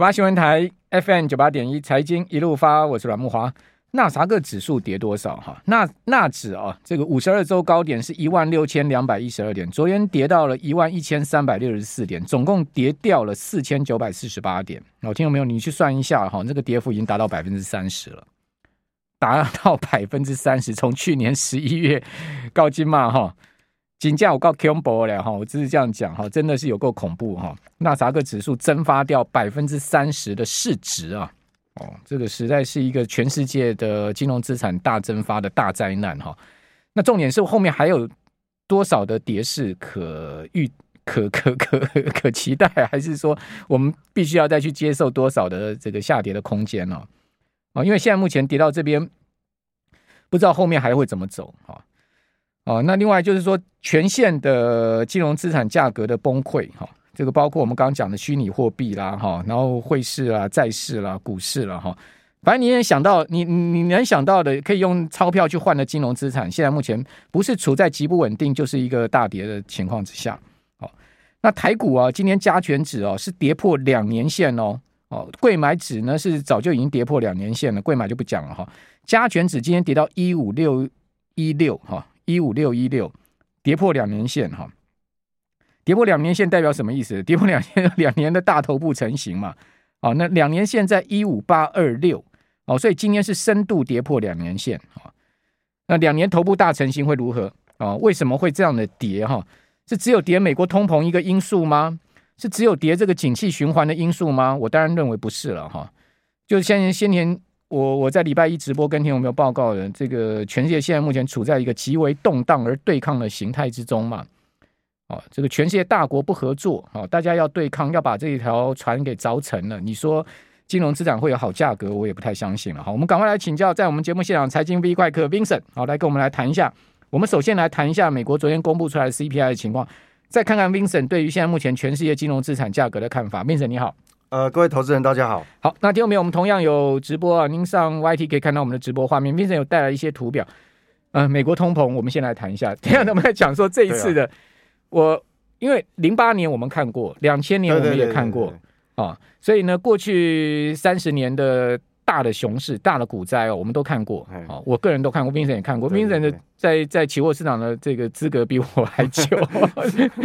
98新闻台 FM 98.1 财经一路发，我是阮慕骅。纳斯达克指数跌多少？纳指啊，这个52周高点是16212点，昨天跌到了11364点，总共跌掉了4948点。我听到没有？你去算一下哈，这个跌幅已经达到 30% 了，达到 30%， 从去年11月到今嘛哈。金价我告恐怖了，我只是这样讲，真的是有够恐怖。纳斯达克指数蒸发掉 30% 的市值啊！这个实在是一个全世界的金融资产大蒸发的大灾难。那重点是后面还有多少的跌势可期待，还是说我们必须要再去接受多少的这个下跌的空间呢？因为现在目前跌到这边，不知道后面还会怎么走。那另外就是说全线的金融资产价格的崩溃，这个包括我们刚刚讲的虚拟货币啦，然后汇市啦、债市啦、股市啦，反正你能想到的可以用钞票去换的金融资产，现在目前不是处在极不稳定就是一个大跌的情况之下。那台股啊，今天加权指是跌破2年线哦。柜买指呢是早就已经跌破2年线了，柜买就不讲了加权指今天跌到1561615616，跌破2年线跌破2年线代表什么意思？跌破两年的大头部成型嘛。那2年线在15826，所以今天是深度跌破2年线那2年头部大成型会如何为什么会这样的跌是只有跌美国通膨一个因素吗？是只有跌这个景气循环的因素吗？我当然认为不是了就先前我在礼拜一直播跟听众朋友报告的，这个全世界现在目前处在一个极为动荡而对抗的形态之中嘛。这个全世界大国不合作，大家要对抗，要把这一条船给凿沉了。你说金融资产会有好价格，我也不太相信了。我们赶快来请教在我们节目现场财经 V 怪客 Vincent， 来跟我们来谈一下。我们首先来谈一下美国昨天公布出来的 CPI 的情况，再看看 Vincent 对于现在目前全世界金融资产价格的看法。Vincent 你好。各位投资人大家好。好，那听众朋友我们同样有直播啊，您上 YT 可以看到我们的直播画面， Vincent 有带来一些图表。美国通膨我们先来谈一下，等一下我们来讲说这一次的因为08年我们看过，2000年我们也看过，所以呢过去30年的大的熊市、大的股灾我们都看过，我个人都看过， Vincent 也看过， Vincent 在期货市场的这个资格比我还久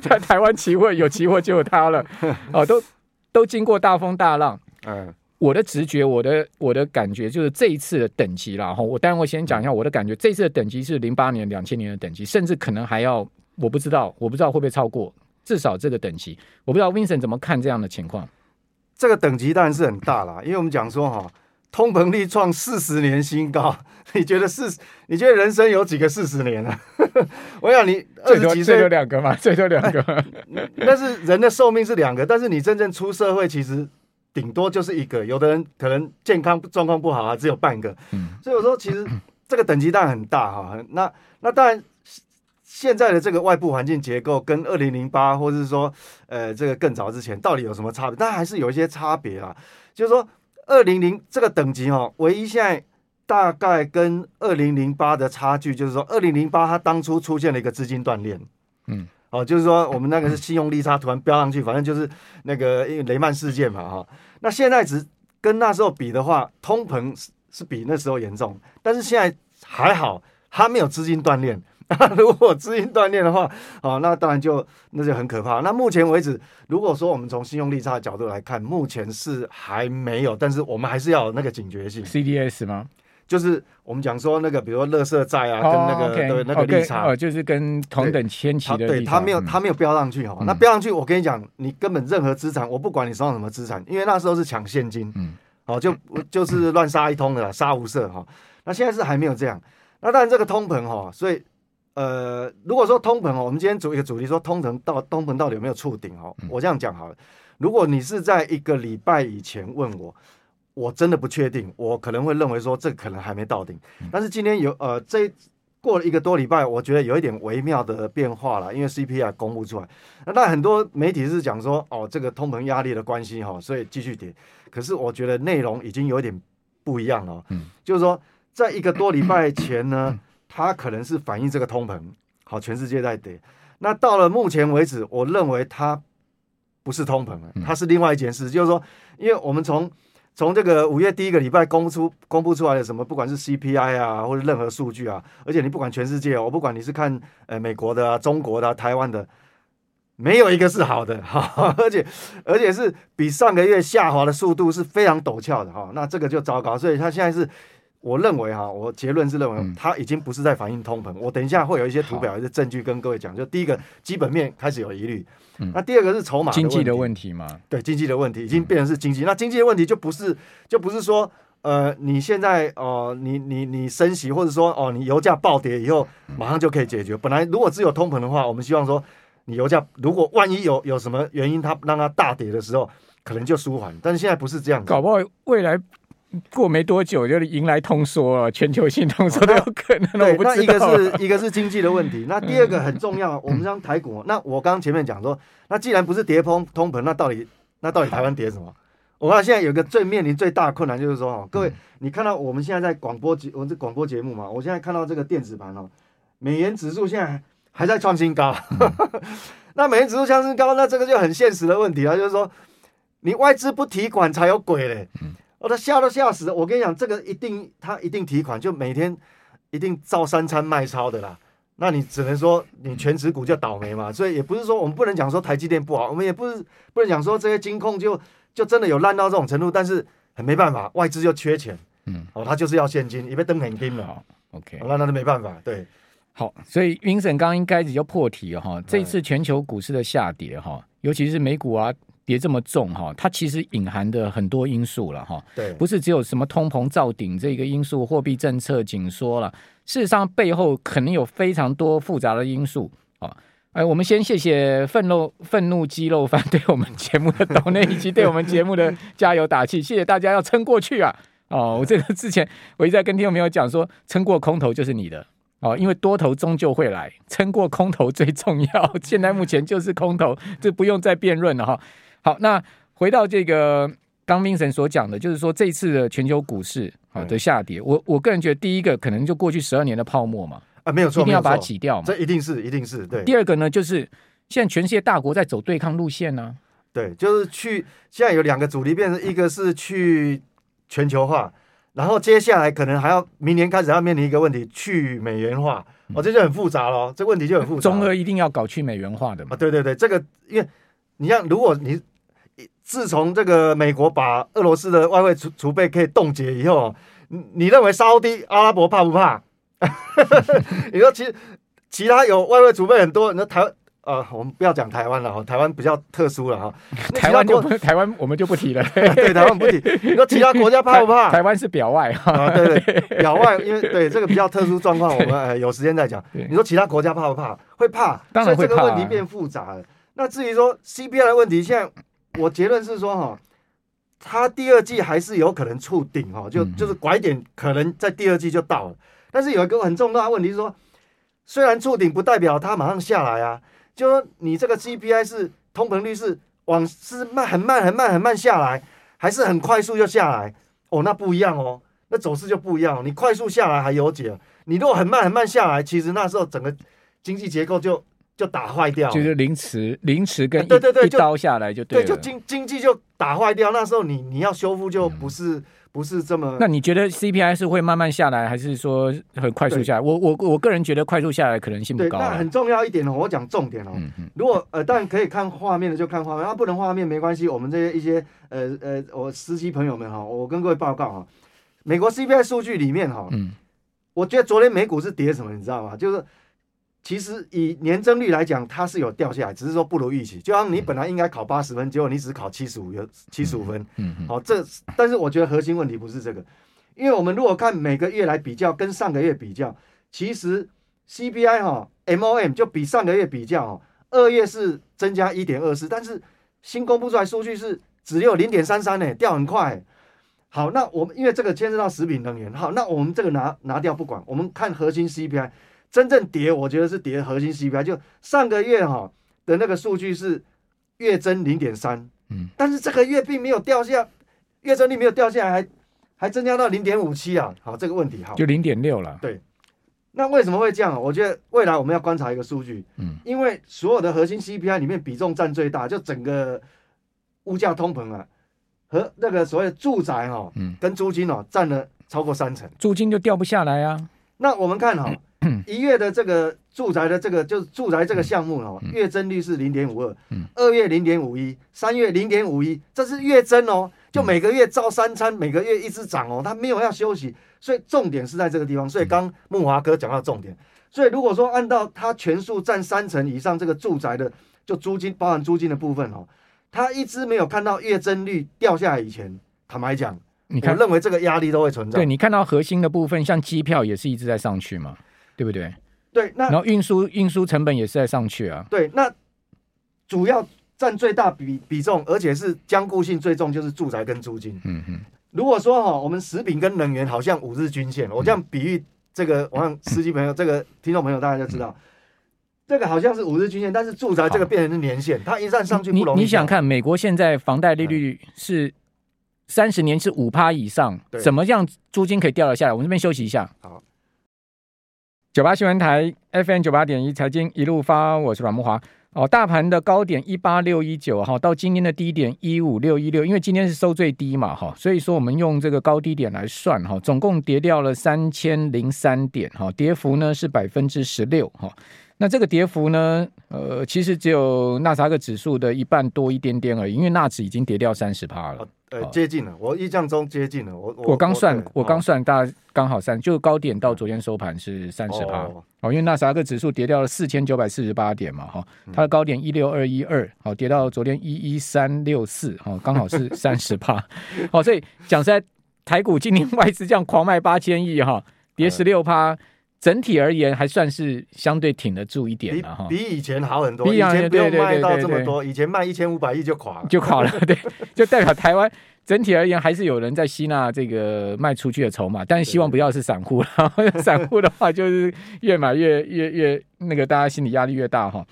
在台湾期货有期货就有他了都经过大风大浪，我的直觉，我的感觉就是这一次的等级啦。我当然我先讲一下我的感觉，这一次的等级是08年、2000年的等级，甚至可能还要，我不知道会不会超过，至少这个等级，我不知道 Vincent 怎么看这样的情况。这个等级当然是很大啦，因为我们讲说通膨率创40年新高，你觉得人生有几个40年啊？我想你20几岁最多2个嘛，最多2个。但是人的寿命是2个，但是你真正出社会其实顶多就是1个，有的人可能健康状况不好只有半个。所以我说其实这个等级当然很大那当然现在的这个外部环境结构跟2008或是说这个更早之前到底有什么差别？但还是有一些差别啦，就是说。200这个等级唯一现在大概跟2008的差距就是说，2008它当初出现了一个资金断裂，就是说我们那个是信用利差突然飙上去，反正就是那个雷曼事件嘛那现在只跟那时候比的话，通膨是比那时候严重，但是现在还好它没有资金断裂如果资金断裂的话那当然那就很可怕。那目前为止如果说我们从信用利差的角度来看，目前是还没有，但是我们还是要有那个警觉性。 CDS 吗？就是我们讲说那个比如说垃圾债啊跟那个那个利差就是跟同等前期的利差，对，它没有飙上去那飙上去我跟你讲，你根本任何资产，我不管你手上什么资产，因为那时候是抢现金就是乱杀一通的啦，杀无赦那现在是还没有这样。那当然这个通膨所以如果说通膨我们今天一个主题说通膨到底有没有触顶我这样讲好了。如果你是在1个礼拜以前问我，我真的不确定，我可能会认为说这可能还没到顶。但是今天过了1个多礼拜，我觉得有一点微妙的变化了，因为 CPI 公布出来，那很多媒体是讲说这个通膨压力的关系所以继续跌。可是我觉得内容已经有点不一样了就是说在1个多礼拜前呢它可能是反映这个通膨全世界在跌。那到了目前为止，我认为它不是通膨了，它是另外一件事。就是说，因为我们从这个5月第一个礼拜公布出来的什么，不管是 CPI 啊，或者任何数据啊，而且你不管全世界，我不管你是看美国的啊、中国的啊、台湾的，没有一个是好的哈，而且是比上个月下滑的速度是非常陡峭的哈，那这个就糟糕。所以它现在是，我认为哈，我结论是认为它已经不是在反映通膨。我等一下会有一些图表、一些证据跟各位讲。就第一个基本面开始有疑虑，那第二个是筹码的问题，经济的问题嘛？对，经济的问题已经变成是经济。那经济的问题就不是说你现在你升息，或者说你油价暴跌以后马上就可以解决。本来如果只有通膨的话，我们希望说你油价如果万一有什么原因它让它大跌的时候，可能就舒缓。但是现在不是这样子，搞不好未来过没多久就迎来通缩了，全球性通缩都有可能了。对，那一个是经济的问题，那第二个很重要。我们像台股，那我刚前面讲说，那既然不是跌通膨，那到底台湾跌什么？我看现在有个面临最大的困难就是说，各位，你看到我们现在在广播节目嘛，我现在看到这个电子盘美元指数现在还在创新高，那美元指数创新高，那这个就很现实的问题啊，就是说你外资不提款才有鬼嘞。他吓都吓死了！我跟你讲，这个他一定提款，就每天一定照三餐卖超的啦。那你只能说你全持股就倒霉嘛。所以也不是说我们不能讲说台积电不好，我们也不能讲说这些金控就真的有烂到这种程度，但是很没办法，外资就缺钱，他就是要现金，也被灯很金了。好 ，OK， 那就没办法，对。好，所以Vincent 刚应该就破题了哈，这次全球股市的下跌哈，尤其是美股啊。跌这么重它其实隐含的很多因素了哈，不是只有什么通膨造顶这个因素，货币政策紧缩了，事实上背后可能有非常多复杂的因素。我们先谢谢愤怒鸡肉饭对我们节目的抖内以及对我们节目的加油打气，谢谢大家，要撑过去啊！我这个之前我一直在跟听众朋友讲说，撑过空头就是你的。因为多头终究会来，撑过空头最重要。现在目前就是空头，这不用再辩论了哈。好，那回到这个刚Vincent所讲的，就是说这一次的全球股市的下跌，我个人觉得第一个可能就过去12年的泡沫嘛，没有错，一定要把它挤掉嘛，这一定是对。第二个呢，就是现在全世界大国在走对抗路线呢、啊，对，就是现在有两个主题变成，一个是去全球化。然后接下来可能还要明年开始要面临一个问题，去美元化，这就很复杂了，这问题就很复杂。中俄一定要搞去美元化的嘛？对对对，这个因为你像如果你自从这个美国把俄罗斯的外汇储备可以冻结以后，你认为沙特阿拉伯怕不怕？你说其他有外汇储备很多，那台湾。我们不要讲台湾了，台湾比较特殊了哈。台湾我们就不提了，对，台湾不提。你说其他国家怕不怕？台湾是表外对对，表外，因为对这个比较特殊状况，我们有时间再讲。你说其他国家怕不怕？会怕，当然会怕。所以这个问题变复杂了。那至于说 CPI 的问题，现在我结论是说它第二季还是有可能触顶就是拐点可能在第二季就到了。但是有一个很重要的问题是说，虽然触顶不代表它马上下来啊。就说你这个 CPI 是通膨率是往是慢很慢很慢很慢下来，还是很快速就下来那不一样那走势就不一样你快速下来还有解，你如果很慢很慢下来，其实那时候整个经济结构就打坏掉了，就是凌迟跟对一刀下来就对了，对，就经济就打坏掉，那时候你要修复就不是这么。那你觉得 CPI 是会慢慢下来，还是说很快速下来？我个人觉得快速下来可能性不高。对，那很重要一点我讲重点如果当然可以看画面的就看画面，不能画面没关系。我们这些一些我司机朋友们我跟各位报告美国 CPI 数据里面我觉得昨天美股是跌什么，你知道吗？就是其实以年增率来讲，它是有掉下来，只是说不如预期。就像你本来应该考80分，结果你只考75分。但是我觉得核心问题不是这个，因为我们如果看每个月来比较，跟上个月比较，其实 CPI MOM 就比上个月比较2月是增加 1.24， 但是新公布出来数据是只有 0.33 掉很快好，那我们因为这个牵涉到食品能源那我们这个拿掉不管，我们看核心 CPI。真正跌，我觉得是跌核心 CPI， 就上个月的那个数据是月增 0.3， 但是这个月并没有掉下，月增率没有掉下来，还增加到 0.57 啊，好，这个问题就 0.6 了。对，那为什么会这样？我觉得未来我们要观察一个数据，因为所有的核心 CPI 里面比重占最大，就整个物价通膨啊，和那个所谓住宅哦，跟租金哦占了超过30%，租金就掉不下来啊。那我们看哈、哦，一月的这个住宅的这个就是住宅这个项目哦，月增率是0.52，二月0.51，三月0.51，这是月增哦，就每个月照三餐，每个月一直涨哦，它没有要休息，所以重点是在这个地方。所以刚慕骅哥讲到重点，所以如果说按照它全数占30%以上这个住宅的，就租金包含租金的部分哦，它一直没有看到月增率掉下来以前，坦白讲，我认为这个压力都会存在。对，你看到核心的部分，像机票也是一直在上去嘛，对不对？对，那然后运输成本也是在上去啊。对，那主要占最大 比重，而且是僵固性最重，就是住宅跟租金。嗯嗯。如果说、哦、我们食品跟能源好像5日均线，我这样比喻这个，我让司机朋友、这个听众朋友大家就知道。这个好像是5日均线，但是住宅这个变成是年限，它一站上去不容易。你想看美国现在房贷利率是30年是 5% 以上，怎么样租金可以掉得下来？我们这边休息一下。好，98新闻台 FM 98.1 财经一路发，我是阮慕骅。哦，大盘的高点18619哈，到今天的低点15616，因为今天是收最低嘛哈，所以说我们用这个高低点来算哈，总共跌掉了3003点哈，跌幅呢是16%哈。那这个跌幅呢，其实只有纳斯达克指数的一半多一点点而已，因为纳指已经跌掉30%了，接近了，我印象中接近了，我刚算，大概刚好三，就高点到昨天收盘是30%，因为纳斯达克指数跌掉了4948点嘛，哈、哦，它的高点16212，好，跌到昨天11364，好，刚好是30%，好，所以讲实在，台股今年外资这样狂卖8000亿哈、哦，跌16%。整体而言还算是相对挺得住一点了， 比以前好很多，以前不用卖到这么多，以前卖1500亿就垮了对，就代表台湾整体而言还是有人在吸纳这个卖出去的筹码，但是希望不要是散户了散户的话就是越买越那个，大家心理压力越大。好，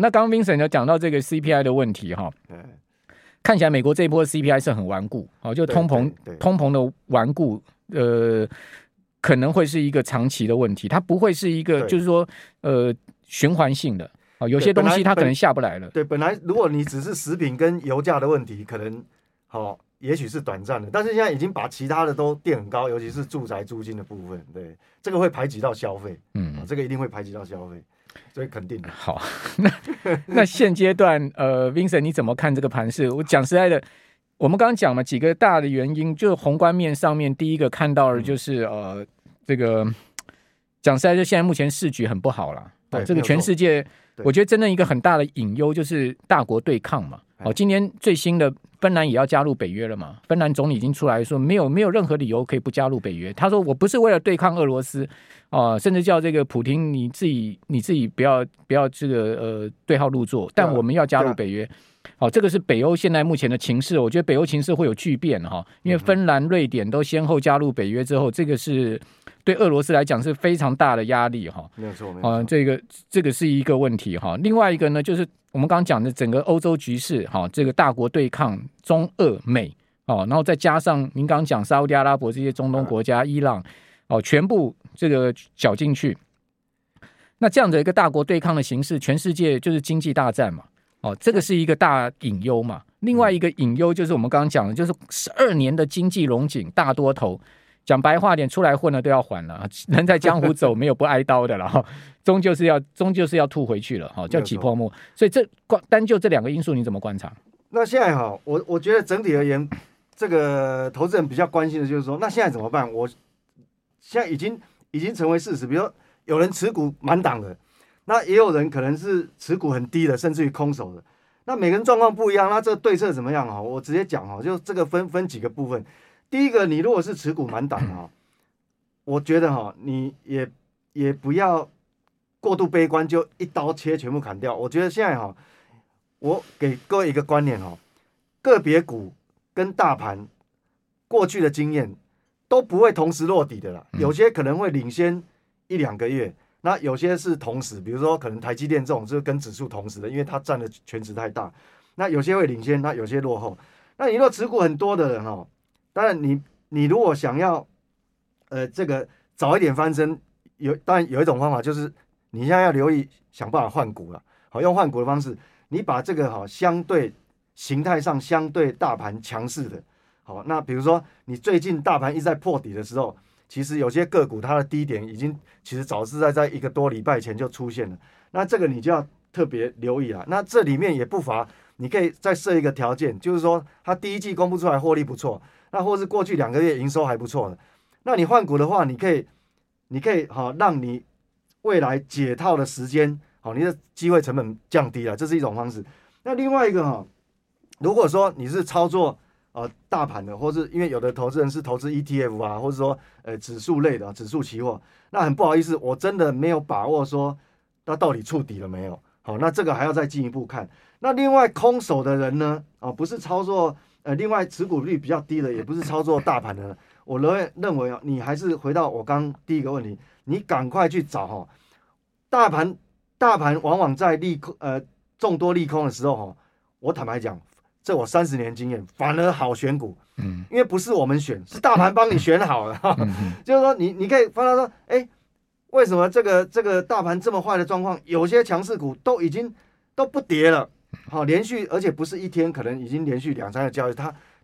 那刚刚 Vincent 有讲到这个 CPI 的问题，看起来美国这一波 CPI 是很顽固，就通膨的顽固，可能会是一个长期的问题，它不会是一个就是说循环性的、哦、有些东西它可能下不来了。对，本来如果你只是食品跟油价的问题，可能哦也许是短暂的，但是现在已经把其他的都垫很高，尤其是住宅租金的部分，对，这个会排挤到消费，这个一定会排挤到消费，所以肯定的。好，那现阶段Vincent 你怎么看这个盘势？我讲实在的。我们刚刚讲了几个大的原因，就是宏观面上面第一个看到的就是这个讲实在就现在目前市局很不好了，这个全世界我觉得真的一个很大的隐忧就是大国对抗嘛。今天最新的芬兰也要加入北约了嘛，芬兰总理已经出来说没有任何理由可以不加入北约，他说我不是为了对抗俄罗斯，甚至叫这个普丁你自己不要这个对号入座，但我们要加入北约。好，这个是北欧现在目前的情势，我觉得北欧情势会有巨变哈，因为芬兰、瑞典都先后加入北约之后，这个是对俄罗斯来讲是非常大的压力哈。没有错，这个是一个问题哈。另外一个呢，就是我们刚刚讲的整个欧洲局势哈，这个大国对抗中、俄、美哦，然后再加上您刚刚讲沙烏地阿拉伯这些中东国家、伊朗哦，全部这个搅进去。那这样的一个大国对抗的形势，全世界就是经济大战嘛。这个是一个大隐忧嘛。另外一个隐忧就是我们刚刚讲的，就是12年的经济荣景大多头，讲白话点，出来混了都要还了，人在江湖走没有不挨刀的了终究是要吐回去了，叫挤破沫。所以单就这两个因素你怎么观察？那现在我觉得整体而言，这个投资人比较关心的就是说，那现在怎么办？我现在已经成为事实，比如说有人持股满档的，那也有人可能是持股很低的，甚至于空手的。那每个人状况不一样，那这个对策怎么样？我直接讲，就这个分几个部分。第一个，你如果是持股满档我觉得你也不要过度悲观，就一刀切全部砍掉。我觉得现在我给各位一个观念，个别股跟大盘过去的经验都不会同时落底的啦，有些可能会领先1-2个月。那有些是同时，比如说可能台积电这种就是跟指数同时的，因为它占的权值太大。那有些会领先，那有些落后。那你若持股很多的人当然你如果想要这个早一点翻身，当然有一种方法就是你现在要留意，想办法换股了。好，用换股的方式，你把这个相对形态上相对大盘强势的。好，那比如说你最近大盘一直在破底的时候，其实有些个股它的低点已经其实早是在一个多礼拜前就出现了，那这个你就要特别留意啦。那这里面也不乏你可以再设一个条件，就是说它第一季公布出来获利不错，那或是过去2个月营收还不错的，那你换股的话，你可以让你未来解套的时间，你的机会成本降低了，这是一种方式。那另外一个如果说你是操作大盘的，或是因为有的投资人是投资 ETF 啊，或者说指数类的指数期货，那很不好意思，我真的没有把握说它到底触底了没有。好，那这个还要再进一步看。那另外空手的人呢，不是操作另外持股率比较低的，也不是操作大盘的，我认为你还是回到我刚第一个问题，你赶快去找大盘往往在众多利空的时候我坦白讲。这我30年经验，反而好选股，因为不是我们选，是大盘帮你选好了。就是说你可以发现说，哎，为什么这个大盘这么坏的状况，有些强势股都已经都不跌了，连续而且不是一天，可能已经连续2-3个交易，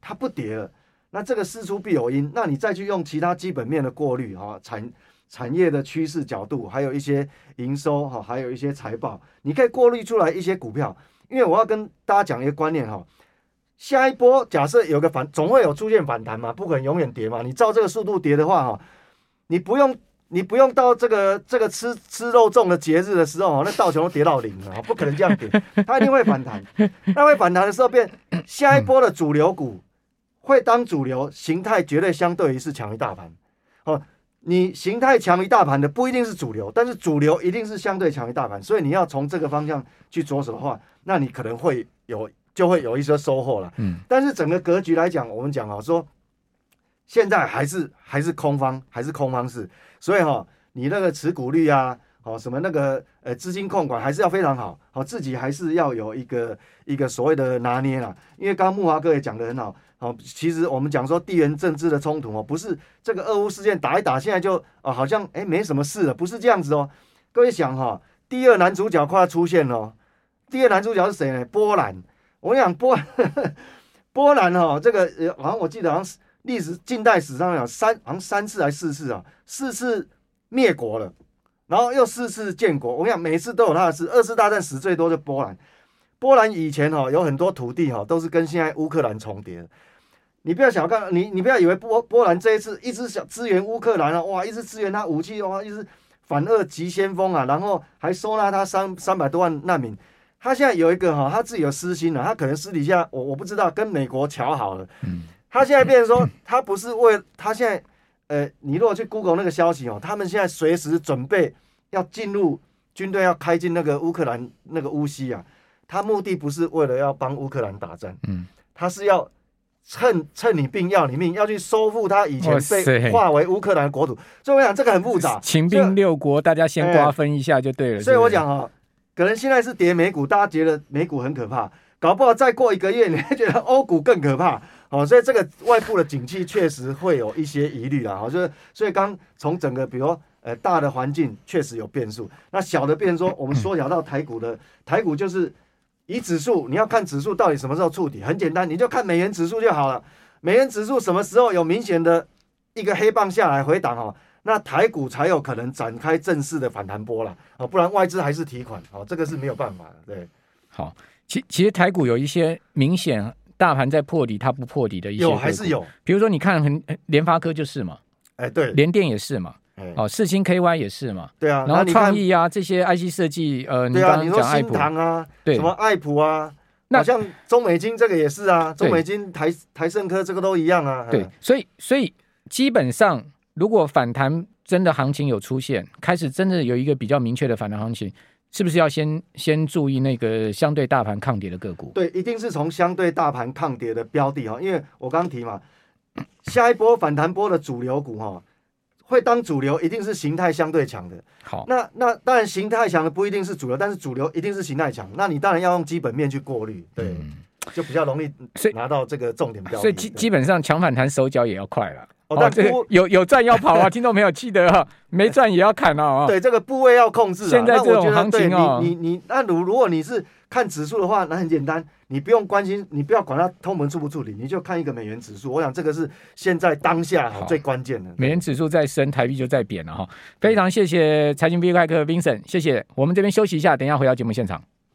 它不跌了。那这个事出必有因，那你再去用其他基本面的过滤产业的趋势角度，还有一些营收还有一些财报，你可以过滤出来一些股票。因为我要跟大家讲一个观念下一波假设有个总会有出现反弹嘛，不可能永远跌嘛。你照这个速度跌的话你不用到这个吃肉粽的节日的时候那道琼都跌到0了，不可能这样跌，它一定会反弹。那会反弹的时候变下一波的主流股会当主流，形态绝对相对于是强于大盘。你形态强于大盘的不一定是主流，但是主流一定是相对强于大盘，所以你要从这个方向去着手的话，那你可能会就会有一些收获了。但是整个格局来讲，我们讲说现在还是空方，还是空方式，所以你那个持股率啊，什么那个资金控管还是要非常好，自己还是要有一个所谓的拿捏啦。因为刚刚慕骅哥也讲得很好，其实我们讲说地缘政治的冲突不是这个俄乌事件打一打现在就好像没什么事了，不是这样子哦。各位想第二男主角快要出现了第二男主角是谁呢？波兰。我想波兰这个好像我记得好像历史近代史上好像3次还是4次4次灭国了，然后又4次建国。我想每次都有他的事。2次大战死最多就波兰。波兰以前有很多土地都是跟现在乌克兰重叠的。你不要小看你不要以为波兰这一次一直支援乌克兰哇，一直支援他武器哇，一直反俄急先锋然后还收纳他300多万难民。他现在有一个他自己有私心了，他可能私底下我不知道跟美国瞧好了。他现在变成说他不是为他现在你如果去 Google 那个消息他们现在随时准备要进入军队要开进那个乌克兰那个乌西啊，他目的不是为了要帮乌克兰打仗，他是要趁你病要你命，要去收复他以前被划为乌克兰国土。所以我想这个很复杂，秦兵六国大家先瓜分一下就对了。所以我讲可能现在是跌美股，大家觉得美股很可怕，搞不好再过1个月你会觉得欧股更可怕所以这个外部的景气确实会有一些疑虑啦所以刚从整个比如说大的环境确实有变数，那小的变说我们缩小到台股的台股就是以指数，你要看指数到底什么时候触底，很简单，你就看美元指数就好了。美元指数什么时候有明显的一个黑棒下来回档那台股才有可能展开正式的反弹波了不然外资还是提款这个是没有办法的。对，好，其实台股有一些明显大盘在破底，它不破底的一些有还是有，比如说你看联发科就是嘛，对，联电也是嘛，世芯 KY 也是嘛，对啊，然后创意啊这些 IC 设计对啊，你说新唐啊，对，什么爱普啊。那好像中美金这个也是啊，中美金台盛科这个都一样啊。对，所以基本上。如果反弹真的行情有出现，开始真的有一个比较明确的反弹行情，是不是要先注意那个相对大盘抗跌的个股？对，一定是从相对大盘抗跌的标的因为我刚提嘛，下一波反弹波的主流股会当主流，一定是形态相对强的。好，那当然形态强的不一定是主流，但是主流一定是形态强，那你当然要用基本面去过滤，对。就比较容易拿到这个重点标的，所以基本上强反弹手脚也要快了。但有赚要跑啊，听众朋友记得没赚也要砍啊。对，这个部位要控制。现在这种行情那如果你是看指数的话，那很简单，你不用关心，你不要管它通膨处不处理，你就看一个美元指数。我想这个是现在当下最关键的。美元指数在升，台币就在贬了哈。非常谢谢财经必看客 Vincent， 谢谢。我们这边休息一下，等一下回到节目现场。